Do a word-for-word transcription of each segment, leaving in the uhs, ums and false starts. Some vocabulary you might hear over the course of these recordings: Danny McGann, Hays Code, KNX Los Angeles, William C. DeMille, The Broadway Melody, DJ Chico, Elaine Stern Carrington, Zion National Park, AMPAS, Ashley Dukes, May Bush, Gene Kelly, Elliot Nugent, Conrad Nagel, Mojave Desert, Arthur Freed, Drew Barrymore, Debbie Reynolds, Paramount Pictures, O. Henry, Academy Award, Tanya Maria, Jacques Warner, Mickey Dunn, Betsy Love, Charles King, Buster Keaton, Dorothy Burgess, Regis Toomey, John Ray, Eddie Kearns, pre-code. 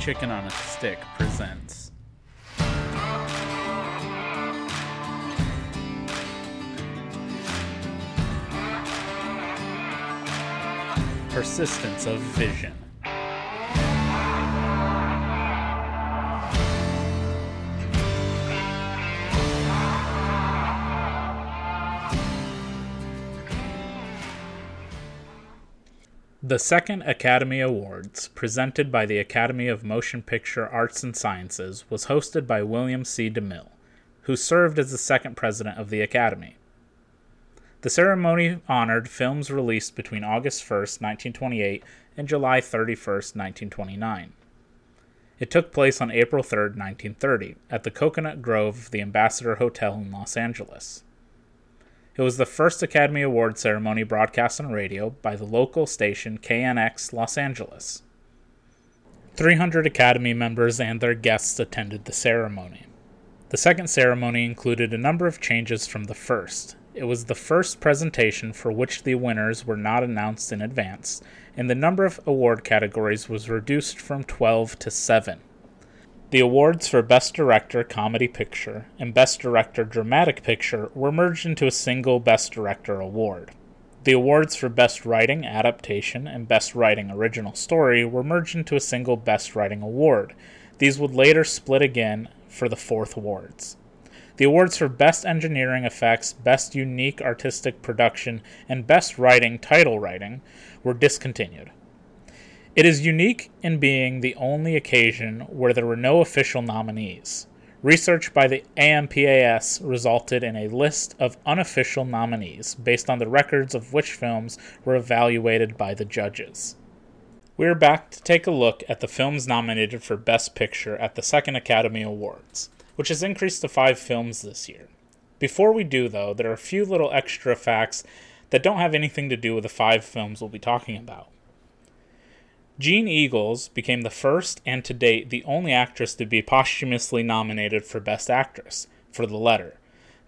Chicken on a Stick presents. Persistence of Vision. The second Academy Awards, presented by the Academy of Motion Picture Arts and Sciences, was hosted by William C. DeMille, who served as the second president of the Academy. The ceremony honored films released between August first, nineteen twenty-eight and July thirty-first, nineteen twenty-nine. It took place on April third, nineteen thirty, at the Coconut Grove of the Ambassador Hotel in Los Angeles. It was the first Academy Award ceremony broadcast on radio by the local station K N X Los Angeles. three hundred Academy members and their guests attended the ceremony. The second ceremony included a number of changes from the first. It was the first presentation for which the winners were not announced in advance, and the number of award categories was reduced from twelve to seven. The awards for Best Director Comedy Picture and Best Director Dramatic Picture were merged into a single Best Director award. The awards for Best Writing Adaptation and Best Writing Original Story were merged into a single Best Writing award. These would later split again for the fourth awards. The awards for Best Engineering Effects, Best Unique Artistic Production, and Best Writing Title Writing were discontinued. It is unique in being the only occasion where there were no official nominees. Research by the A M P A S resulted in a list of unofficial nominees based on the records of which films were evaluated by the judges. We are back to take a look at the films nominated for Best Picture at the second Academy Awards, which has increased to five films this year. Before we do, though, there are a few little extra facts that don't have anything to do with the five films we'll be talking about. Jean Eagles became the first and to date the only actress to be posthumously nominated for Best Actress, for The Letter.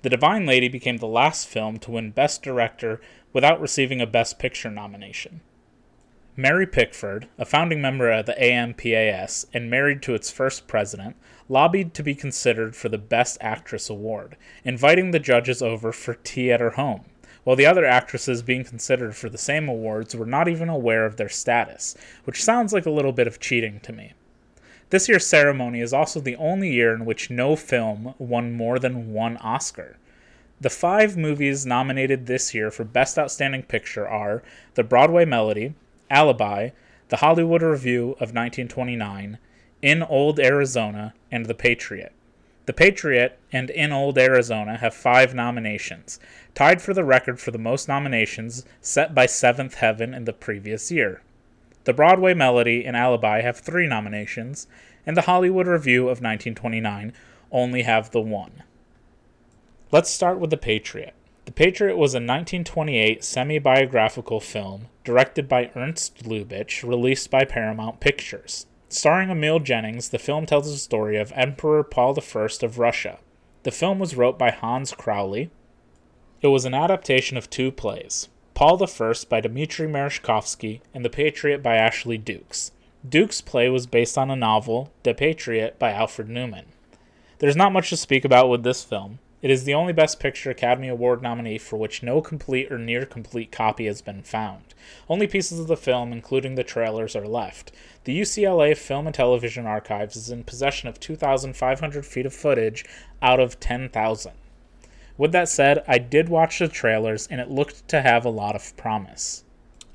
The Divine Lady became the last film to win Best Director without receiving a Best Picture nomination. Mary Pickford, a founding member of the A M P A S and married to its first president, lobbied to be considered for the Best Actress award, inviting the judges over for tea at her home. While the other actresses being considered for the same awards were not even aware of their status, which sounds like a little bit of cheating to me. This year's ceremony is also the only year in which no film won more than one Oscar. The five movies nominated this year for Best Outstanding Picture are The Broadway Melody, Alibi, The Hollywood Review of nineteen twenty-nine, In Old Arizona, and The Patriot. The Patriot and In Old Arizona have five nominations, tied for the record for the most nominations set by Seventh Heaven in the previous year. The Broadway Melody and Alibi have three nominations, and The Hollywood Review of nineteen twenty-nine only have the one. Let's start with The Patriot. The Patriot was a nineteen twenty-eight semi-biographical film directed by Ernst Lubitsch, released by Paramount Pictures. Starring Emile Jennings, the film tells the story of Emperor Paul the First of Russia. The film was wrote by Hans Crowley. It was an adaptation of two plays, Paul the First by Dmitry Marishkovsky and The Patriot by Ashley Dukes. Dukes' play was based on a novel, The Patriot by Alfred Newman. There's not much to speak about with this film. It is the only Best Picture Academy Award nominee for which no complete or near-complete copy has been found. Only pieces of the film, including the trailers, are left. The U C L A Film and Television Archives is in possession of two thousand five hundred feet of footage out of ten thousand. With that said, I did watch the trailers, and it looked to have a lot of promise.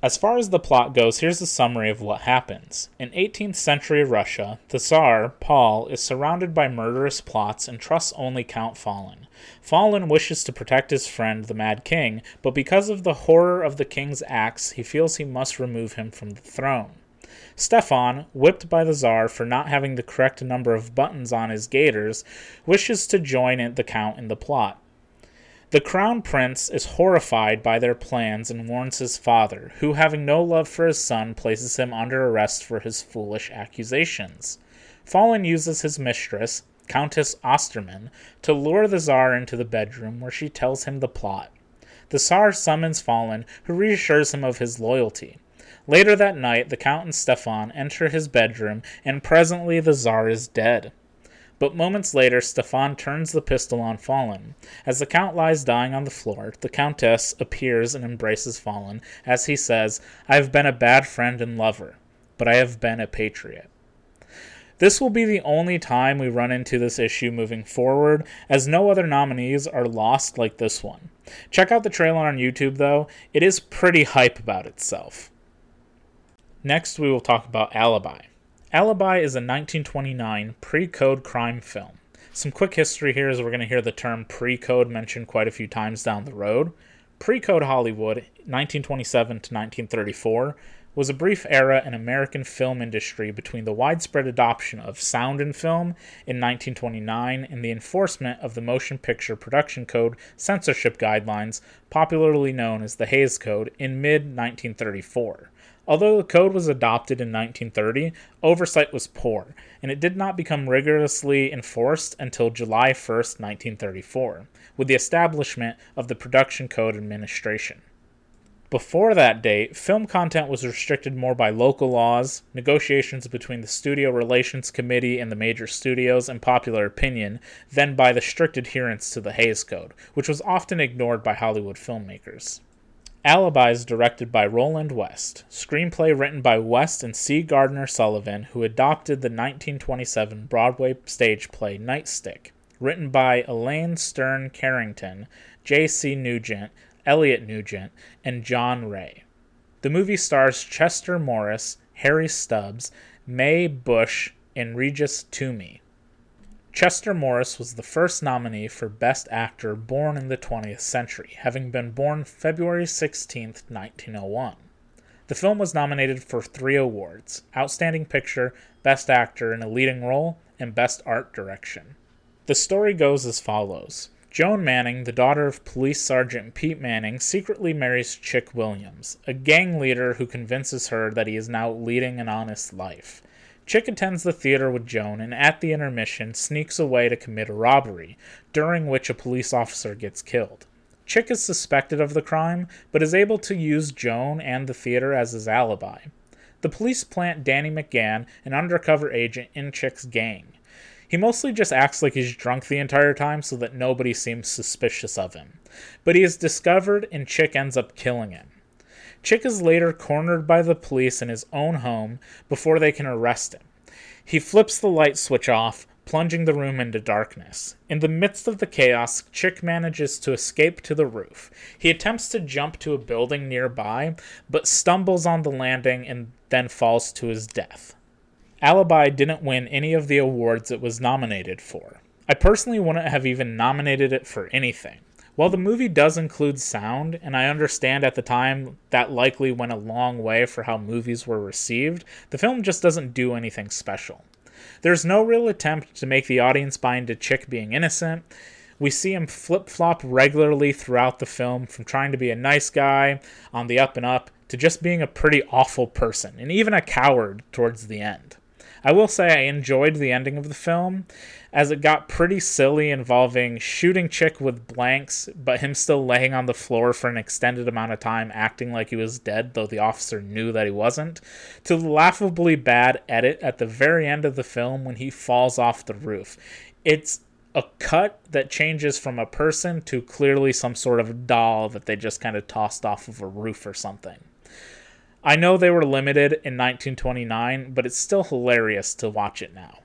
As far as the plot goes, here's a summary of what happens. In eighteenth century Russia, the Tsar, Paul, is surrounded by murderous plots and trusts only Count Fallen. Fallen wishes to protect his friend, the Mad King, but because of the horror of the king's acts, he feels he must remove him from the throne. Stefan, whipped by the Tsar for not having the correct number of buttons on his gaiters, wishes to join the Count in the plot. The crown prince is horrified by their plans and warns his father, who, having no love for his son, places him under arrest for his foolish accusations. Fallen uses his mistress, Countess Osterman, to lure the Tsar into the bedroom where she tells him the plot. The Tsar summons Fallen, who reassures him of his loyalty. Later that night, the Count and Stefan enter his bedroom, and presently the Tsar is dead. But moments later, Stefan turns the pistol on Fallen. As the Count lies dying on the floor, the Countess appears and embraces Fallen as he says, "I have been a bad friend and lover, but I have been a patriot." This will be the only time we run into this issue moving forward, as no other nominees are lost like this one. Check out the trailer on YouTube, though. It is pretty hype about itself. Next, we will talk about Alibi. Alibi is a nineteen twenty-nine pre-code crime film. Some quick history here, as we're going to hear the term pre-code mentioned quite a few times down the road. Pre-code Hollywood, nineteen twenty-seven to nineteen thirty-four, was a brief era in American film industry between the widespread adoption of sound in film in nineteen twenty-nine and the enforcement of the Motion Picture Production Code censorship guidelines, popularly known as the Hays Code, in mid nineteen thirty-four. Although the code was adopted in nineteen thirty, oversight was poor, and it did not become rigorously enforced until July first, nineteen thirty-four, with the establishment of the Production Code Administration. Before that date, film content was restricted more by local laws, negotiations between the Studio Relations Committee and the major studios, and popular opinion, than by the strict adherence to the Hays Code, which was often ignored by Hollywood filmmakers. Alibi is directed by Roland West, screenplay written by West and C. Gardner Sullivan, who adopted the nineteen twenty-seven Broadway stage play Nightstick, written by Elaine Stern Carrington, J C. Nugent, Elliot Nugent, and John Ray. The movie stars Chester Morris, Harry Stubbs, May Bush, and Regis Toomey. Chester Morris was the first nominee for Best Actor born in the twentieth century, having been born February sixteenth, nineteen oh one. The film was nominated for three awards: Outstanding Picture, Best Actor in a Leading Role, and Best Art Direction. The story goes as follows. Joan Manning, the daughter of Police Sergeant Pete Manning, secretly marries Chick Williams, a gang leader who convinces her that he is now leading an honest life. Chick attends the theater with Joan and at the intermission sneaks away to commit a robbery, during which a police officer gets killed. Chick is suspected of the crime, but is able to use Joan and the theater as his alibi. The police plant Danny McGann, an undercover agent in Chick's gang. He mostly just acts like he's drunk the entire time so that nobody seems suspicious of him. But he is discovered and Chick ends up killing him. Chick is later cornered by the police in his own home before they can arrest him. He flips the light switch off, plunging the room into darkness. In the midst of the chaos, Chick manages to escape to the roof. He attempts to jump to a building nearby, but stumbles on the landing and then falls to his death. Alibi didn't win any of the awards it was nominated for. I personally wouldn't have even nominated it for anything. While the movie does include sound, and I understand at the time that likely went a long way for how movies were received, the film just doesn't do anything special. There's no real attempt to make the audience buy into Chick being innocent. We see him flip-flop regularly throughout the film, from trying to be a nice guy on the up and up to just being a pretty awful person, and even a coward towards the end. I will say I enjoyed the ending of the film, as it got pretty silly, involving shooting Chick with blanks, but him still laying on the floor for an extended amount of time acting like he was dead, though the officer knew that he wasn't, to the laughably bad edit at the very end of the film when he falls off the roof. It's a cut that changes from a person to clearly some sort of doll that they just kind of tossed off of a roof or something. I know they were limited in nineteen twenty-nine, but it's still hilarious to watch it now.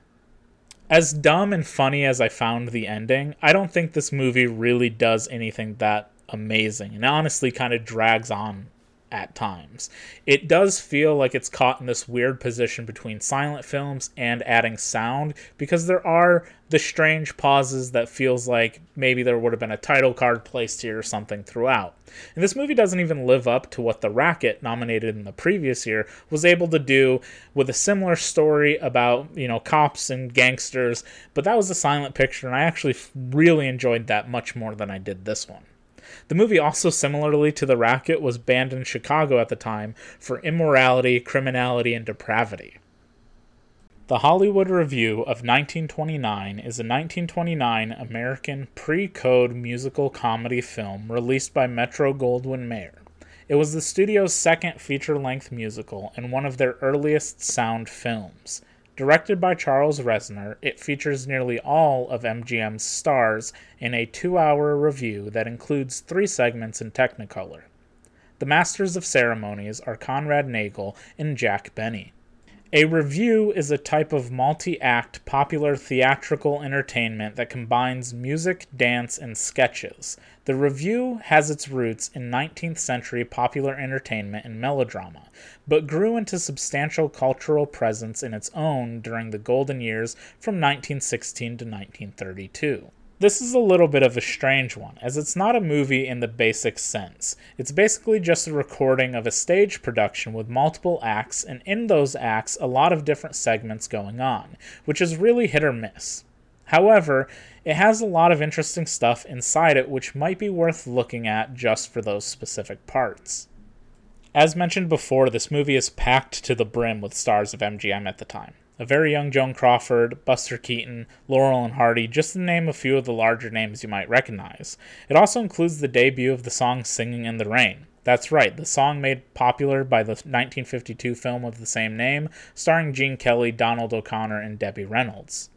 As dumb and funny as I found the ending, I don't think this movie really does anything that amazing, and honestly kind of drags on at times. It does feel like it's caught in this weird position between silent films and adding sound, because there are the strange pauses that feels like maybe there would have been a title card placed here or something throughout. And this movie doesn't even live up to what The Racket, nominated in the previous year, was able to do with a similar story about, you know, cops and gangsters, but that was a silent picture, and I actually really enjoyed that much more than I did this one. The movie also, similarly to The Racket, was banned in Chicago at the time for immorality, criminality, and depravity. The Hollywood Review of nineteen twenty-nine is a nineteen twenty-nine American pre-code musical comedy film released by Metro-Goldwyn-Mayer. It It was the studio's second feature-length musical and one of their earliest sound films. Directed by Charles Reznor, it features nearly all of M G M's stars in a two-hour review that includes three segments in Technicolor. The masters of ceremonies are Conrad Nagel and Jack Benny. A review is a type of multi-act popular theatrical entertainment that combines music, dance, and sketches. The review has its roots in nineteenth century popular entertainment and melodrama, but grew into substantial cultural presence in its own during the golden years from nineteen sixteen to nineteen thirty-two. This is a little bit of a strange one, as it's not a movie in the basic sense. It's basically just a recording of a stage production with multiple acts, and in those acts, a lot of different segments going on, which is really hit or miss. However, it has a lot of interesting stuff inside it which might be worth looking at just for those specific parts. As mentioned before, this movie is packed to the brim with stars of M G M at the time. A very young Joan Crawford, Buster Keaton, Laurel and Hardy, just to name a few of the larger names you might recognize. It also includes the debut of the song Singing in the Rain. That's right, the song made popular by the nineteen fifty-two film of the same name, starring Gene Kelly, Donald O'Connor, and Debbie Reynolds.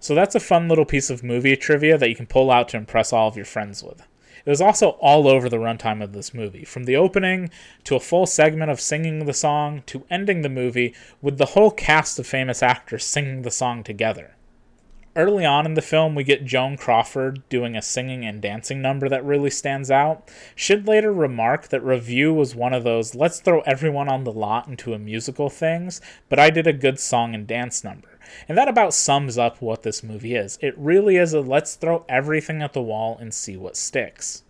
So that's a fun little piece of movie trivia that you can pull out to impress all of your friends with. It was also all over the runtime of this movie, from the opening to a full segment of singing the song to ending the movie with the whole cast of famous actors singing the song together. Early on in the film, we get Joan Crawford doing a singing and dancing number that really stands out. She'd later remark that review was one of those let's throw everyone on the lot into a musical things, but I did a good song and dance number. And that about sums up what this movie is. It really is a let's throw everything at the wall and see what sticks.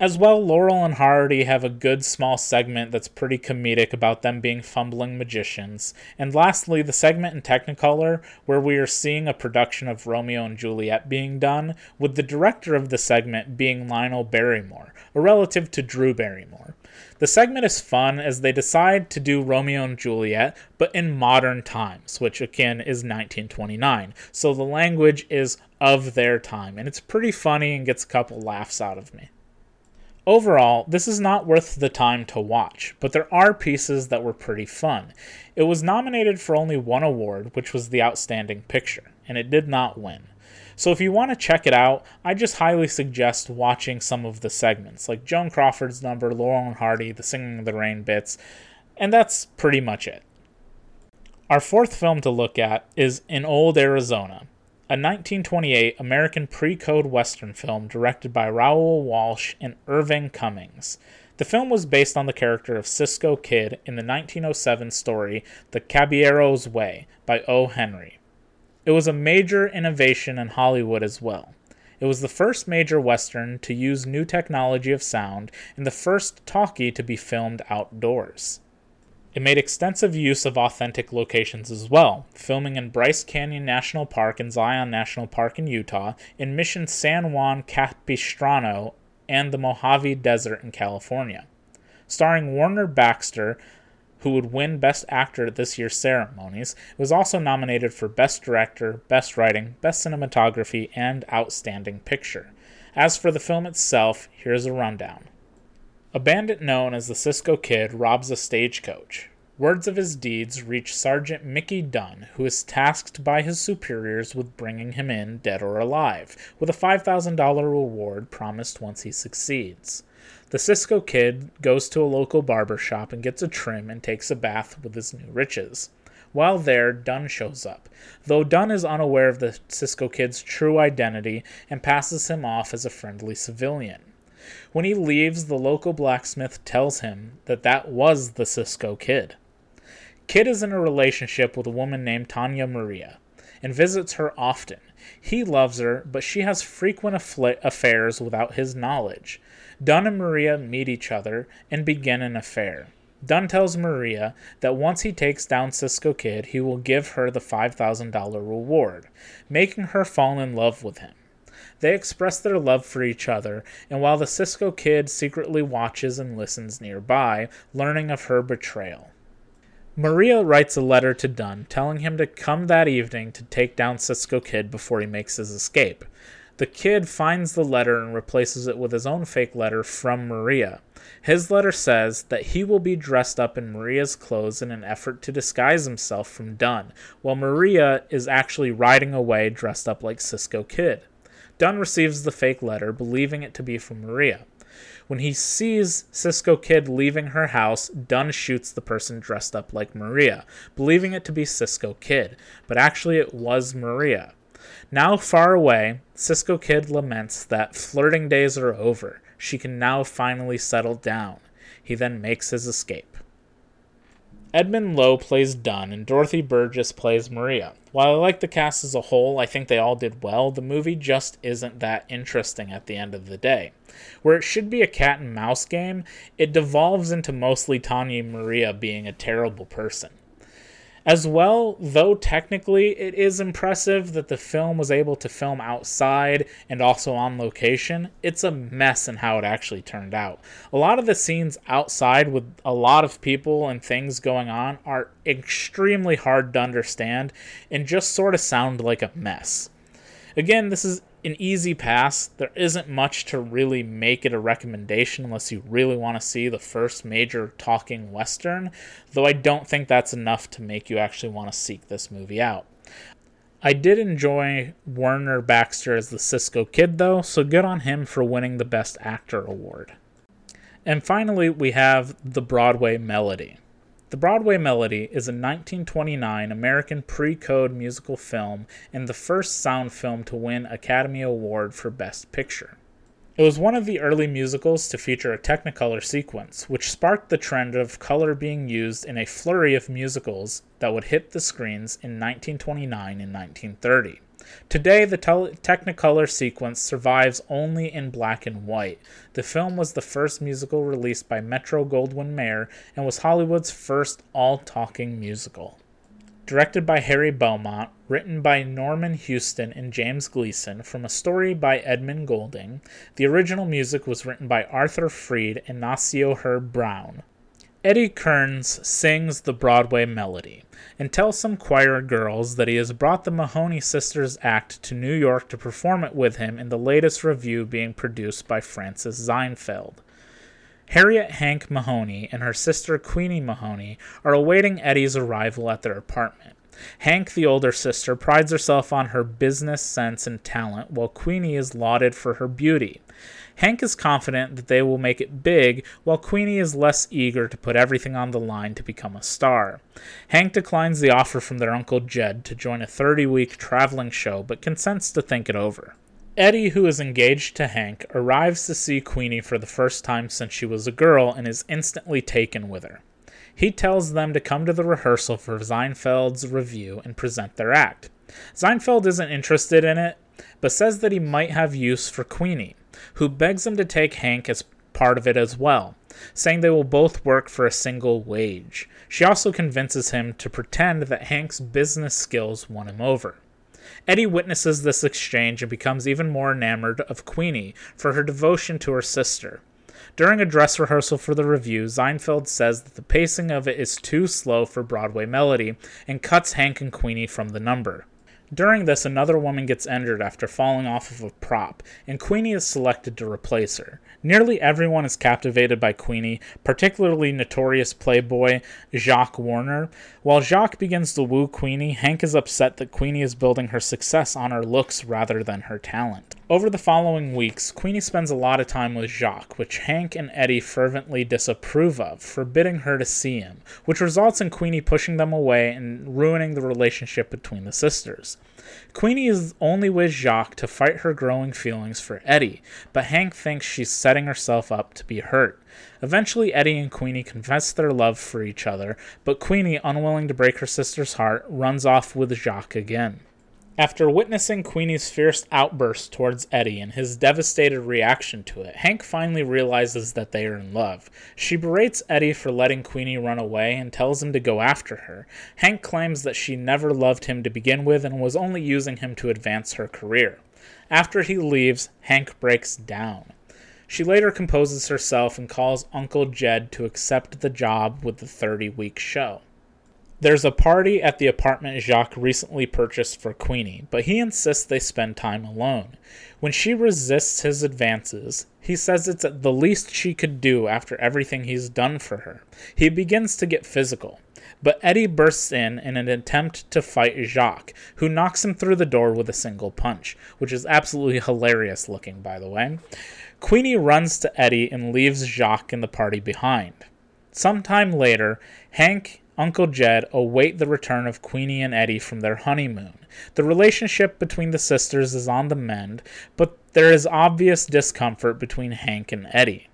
As well, Laurel and Hardy have a good small segment that's pretty comedic about them being fumbling magicians. And lastly, the segment in Technicolor where we are seeing a production of Romeo and Juliet being done, with the director of the segment being Lionel Barrymore, a relative to Drew Barrymore. The segment is fun as they decide to do Romeo and Juliet, but in modern times, which again is nineteen twenty-nine. So the language is of their time, and it's pretty funny and gets a couple laughs out of me. Overall, this is not worth the time to watch, but there are pieces that were pretty fun. It was nominated for only one award, which was the Outstanding Picture, and it did not win. So if you want to check it out, I just highly suggest watching some of the segments, like Joan Crawford's number, Laurel and Hardy, the Singing of the Rain bits, and that's pretty much it. Our fourth film to look at is In Old Arizona, a nineteen twenty-eight American pre-code Western film directed by Raoul Walsh and Irving Cummings. The film was based on the character of Cisco Kid in the nineteen oh seven story The Caballero's Way by O. Henry. It was a major innovation in Hollywood as well. It was the first major Western to use new technology of sound and the first talkie to be filmed outdoors. It made extensive use of authentic locations as well, filming in Bryce Canyon National Park and Zion National Park in Utah, in Mission San Juan Capistrano, and the Mojave Desert in California. Starring Warner Baxter, who would win Best Actor at this year's ceremonies, it was also nominated for Best Director, Best Writing, Best Cinematography, and Outstanding Picture. As for the film itself, here's a rundown. A bandit known as the Cisco Kid robs a stagecoach. Words of his deeds reach Sergeant Mickey Dunn, who is tasked by his superiors with bringing him in, dead or alive, with a five thousand dollars reward promised once he succeeds. The Cisco Kid goes to a local barber shop and gets a trim and takes a bath with his new riches. While there, Dunn shows up, though Dunn is unaware of the Cisco Kid's true identity and passes him off as a friendly civilian. When he leaves, the local blacksmith tells him that that was the Cisco Kid. Kid is in a relationship with a woman named Tanya Maria and visits her often. He loves her, but she has frequent affla- affairs without his knowledge. Dunn and Maria meet each other and begin an affair. Dunn tells Maria that once he takes down Cisco Kid, he will give her the five thousand dollars reward, making her fall in love with him. They express their love for each other, and while the Cisco Kid secretly watches and listens nearby, learning of her betrayal. Maria writes a letter to Dunn, telling him to come that evening to take down Cisco Kid before he makes his escape. The kid finds the letter and replaces it with his own fake letter from Maria. His letter says that he will be dressed up in Maria's clothes in an effort to disguise himself from Dunn, while Maria is actually riding away dressed up like Cisco Kid. Dunn receives the fake letter, believing it to be from Maria. When he sees Cisco Kid leaving her house, Dunn shoots the person dressed up like Maria, believing it to be Cisco Kid, but actually it was Maria. Now far away, Cisco Kid laments that flirting days are over. She can now finally settle down. He then makes his escape. Edmund Lowe plays Dunn, and Dorothy Burgess plays Maria. While I like the cast as a whole, I think they all did well, the movie just isn't that interesting at the end of the day. Where it should be a cat and mouse game, it devolves into mostly Tanya Maria being a terrible person. As well, though technically, it is impressive that the film was able to film outside and also on location, it's a mess in how it actually turned out. A lot of the scenes outside with a lot of people and things going on are extremely hard to understand and just sort of sound like a mess. Again, this is an easy pass. There isn't much to really make it a recommendation unless you really want to see the first major talking Western, though I don't think that's enough to make you actually want to seek this movie out. I did enjoy Warner Baxter as the Cisco Kid, though, so good on him for winning the Best Actor award. And finally, we have The Broadway Melody. The Broadway Melody is a nineteen twenty-nine American pre-code musical film and the first sound film to win Academy Award for Best Picture. It was one of the early musicals to feature a Technicolor sequence, which sparked the trend of color being used in a flurry of musicals that would hit the screens in nineteen twenty-nine and nineteen thirty. Today, the Technicolor sequence survives only in black and white. The film was the first musical released by Metro-Goldwyn-Mayer and was Hollywood's first all-talking musical. Directed by Harry Beaumont, written by Norman Houston and James Gleason, from a story by Edmund Golding, the original music was written by Arthur Freed and Nacio Herb Brown. Eddie Kearns sings the Broadway Melody and tells some choir girls that he has brought the Mahoney Sisters act to New York to perform it with him in the latest revue being produced by Francis Seinfeld. Harriet Hank Mahoney and her sister Queenie Mahoney are awaiting Eddie's arrival at their apartment. Hank, the older sister, prides herself on her business sense and talent, while Queenie is lauded for her beauty. Hank is confident that they will make it big, while Queenie is less eager to put everything on the line to become a star. Hank declines the offer from their Uncle Jed to join a thirty-week traveling show, but consents to think it over. Eddie, who is engaged to Hank, arrives to see Queenie for the first time since she was a girl and is instantly taken with her. He tells them to come to the rehearsal for Seinfeld's review and present their act. Seinfeld isn't interested in it, but says that he might have use for Queenie, who begs him to take Hank as part of it as well, saying they will both work for a single wage. She also convinces him to pretend that Hank's business skills won him over. Eddie witnesses this exchange and becomes even more enamored of Queenie for her devotion to her sister. During a dress rehearsal for the review, Seinfeld says that the pacing of it is too slow for Broadway Melody and cuts Hank and Queenie from the number. During this, another woman gets injured after falling off of a prop, and Queenie is selected to replace her. Nearly everyone is captivated by Queenie, particularly notorious playboy Jacques Warner. While Jacques begins to woo Queenie, Hank is upset that Queenie is building her success on her looks rather than her talent. Over the following weeks, Queenie spends a lot of time with Jacques, which Hank and Eddie fervently disapprove of, forbidding her to see him, which results in Queenie pushing them away and ruining the relationship between the sisters. Queenie is only with Jacques to fight her growing feelings for Eddie, but Hank thinks she's setting herself up to be hurt. Eventually, Eddie and Queenie confess their love for each other, but Queenie, unwilling to break her sister's heart, runs off with Jacques again. After witnessing Queenie's fierce outburst towards Eddie and his devastated reaction to it, Hank finally realizes that they are in love. She berates Eddie for letting Queenie run away and tells him to go after her. Hank claims that she never loved him to begin with and was only using him to advance her career. After he leaves, Hank breaks down. She later composes herself and calls Uncle Jed to accept the job with the thirty-week show. There's a party at the apartment Jacques recently purchased for Queenie, but he insists they spend time alone. When she resists his advances, he says it's the least she could do after everything he's done for her. He begins to get physical, but Eddie bursts in in an attempt to fight Jacques, who knocks him through the door with a single punch, which is absolutely hilarious looking, by the way. Queenie runs to Eddie and leaves Jacques and the party behind. Sometime later, Hank Uncle Jed await the return of Queenie and Eddie from their honeymoon. The relationship between the sisters is on the mend, but there is obvious discomfort between Hank and Eddie.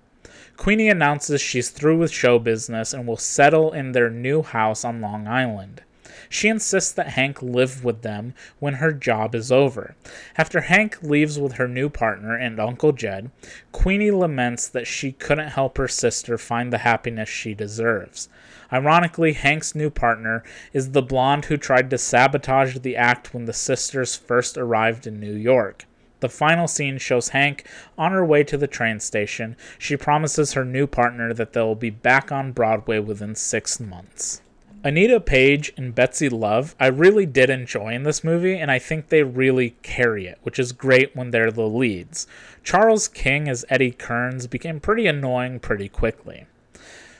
Queenie announces she's through with show business and will settle in their new house on Long Island. She insists that Hank live with them when her job is over. After Hank leaves with her new partner and Uncle Jed, Queenie laments that she couldn't help her sister find the happiness she deserves. Ironically, Hank's new partner is the blonde who tried to sabotage the act when the sisters first arrived in New York. The final scene shows Hank on her way to the train station. She promises her new partner that they'll be back on Broadway within six months. Anita Page and Betsy Love, I really did enjoy in this movie, and I think they really carry it, which is great when they're the leads. Charles King as Eddie Kearns became pretty annoying pretty quickly.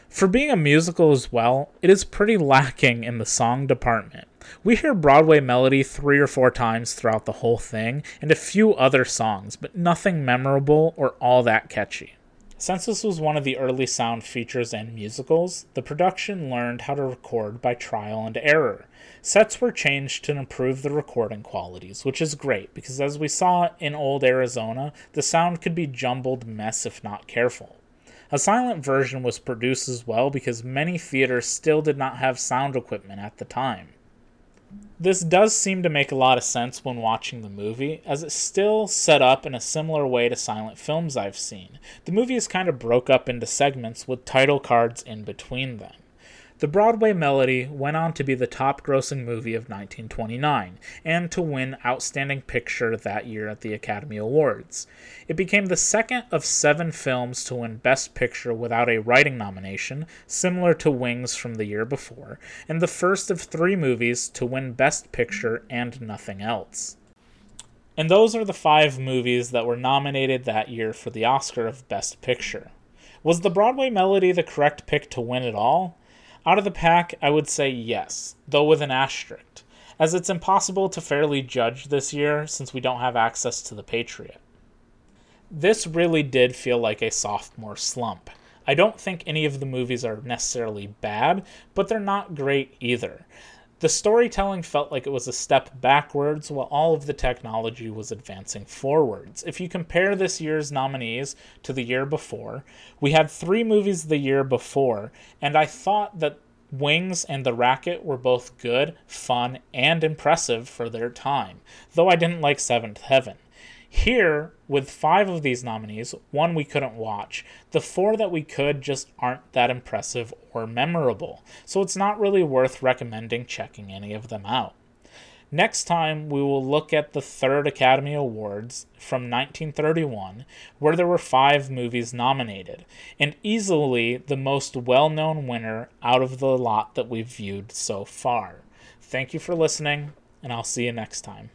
For being a musical as well, it is pretty lacking in the song department. We hear Broadway Melody three or four times throughout the whole thing, and a few other songs, but nothing memorable or all that catchy. Since this was one of the early sound features and musicals, the production learned how to record by trial and error. Sets were changed to improve the recording qualities, which is great because as we saw in Old Arizona, the sound could be jumbled mess if not careful. A silent version was produced as well because many theaters still did not have sound equipment at the time. This does seem to make a lot of sense when watching the movie, as it's still set up in a similar way to silent films I've seen. The movie is kind of broke up into segments with title cards in between them. The Broadway Melody went on to be the top-grossing movie of nineteen twenty-nine, and to win Outstanding Picture that year at the Academy Awards. It became the second of seven films to win Best Picture without a writing nomination, similar to Wings from the year before, and the first of three movies to win Best Picture and nothing else. And those are the five movies that were nominated that year for the Oscar of Best Picture. Was the Broadway Melody the correct pick to win it all? Out of the pack, I would say yes, though with an asterisk, as it's impossible to fairly judge this year since we don't have access to The Patriot. This really did feel like a sophomore slump. I don't think any of the movies are necessarily bad, but they're not great either. The storytelling felt like it was a step backwards while all of the technology was advancing forwards. If you compare this year's nominees to the year before, we had three movies the year before, and I thought that Wings and The Racket were both good, fun, and impressive for their time, though I didn't like Seventh Heaven. Here, with five of these nominees, one we couldn't watch, the four that we could just aren't that impressive or memorable, so it's not really worth recommending checking any of them out. Next time, we will look at the third Academy Awards from nineteen thirty-one, where there were five movies nominated, and easily the most well-known winner out of the lot that we've viewed so far. Thank you for listening, and I'll see you next time.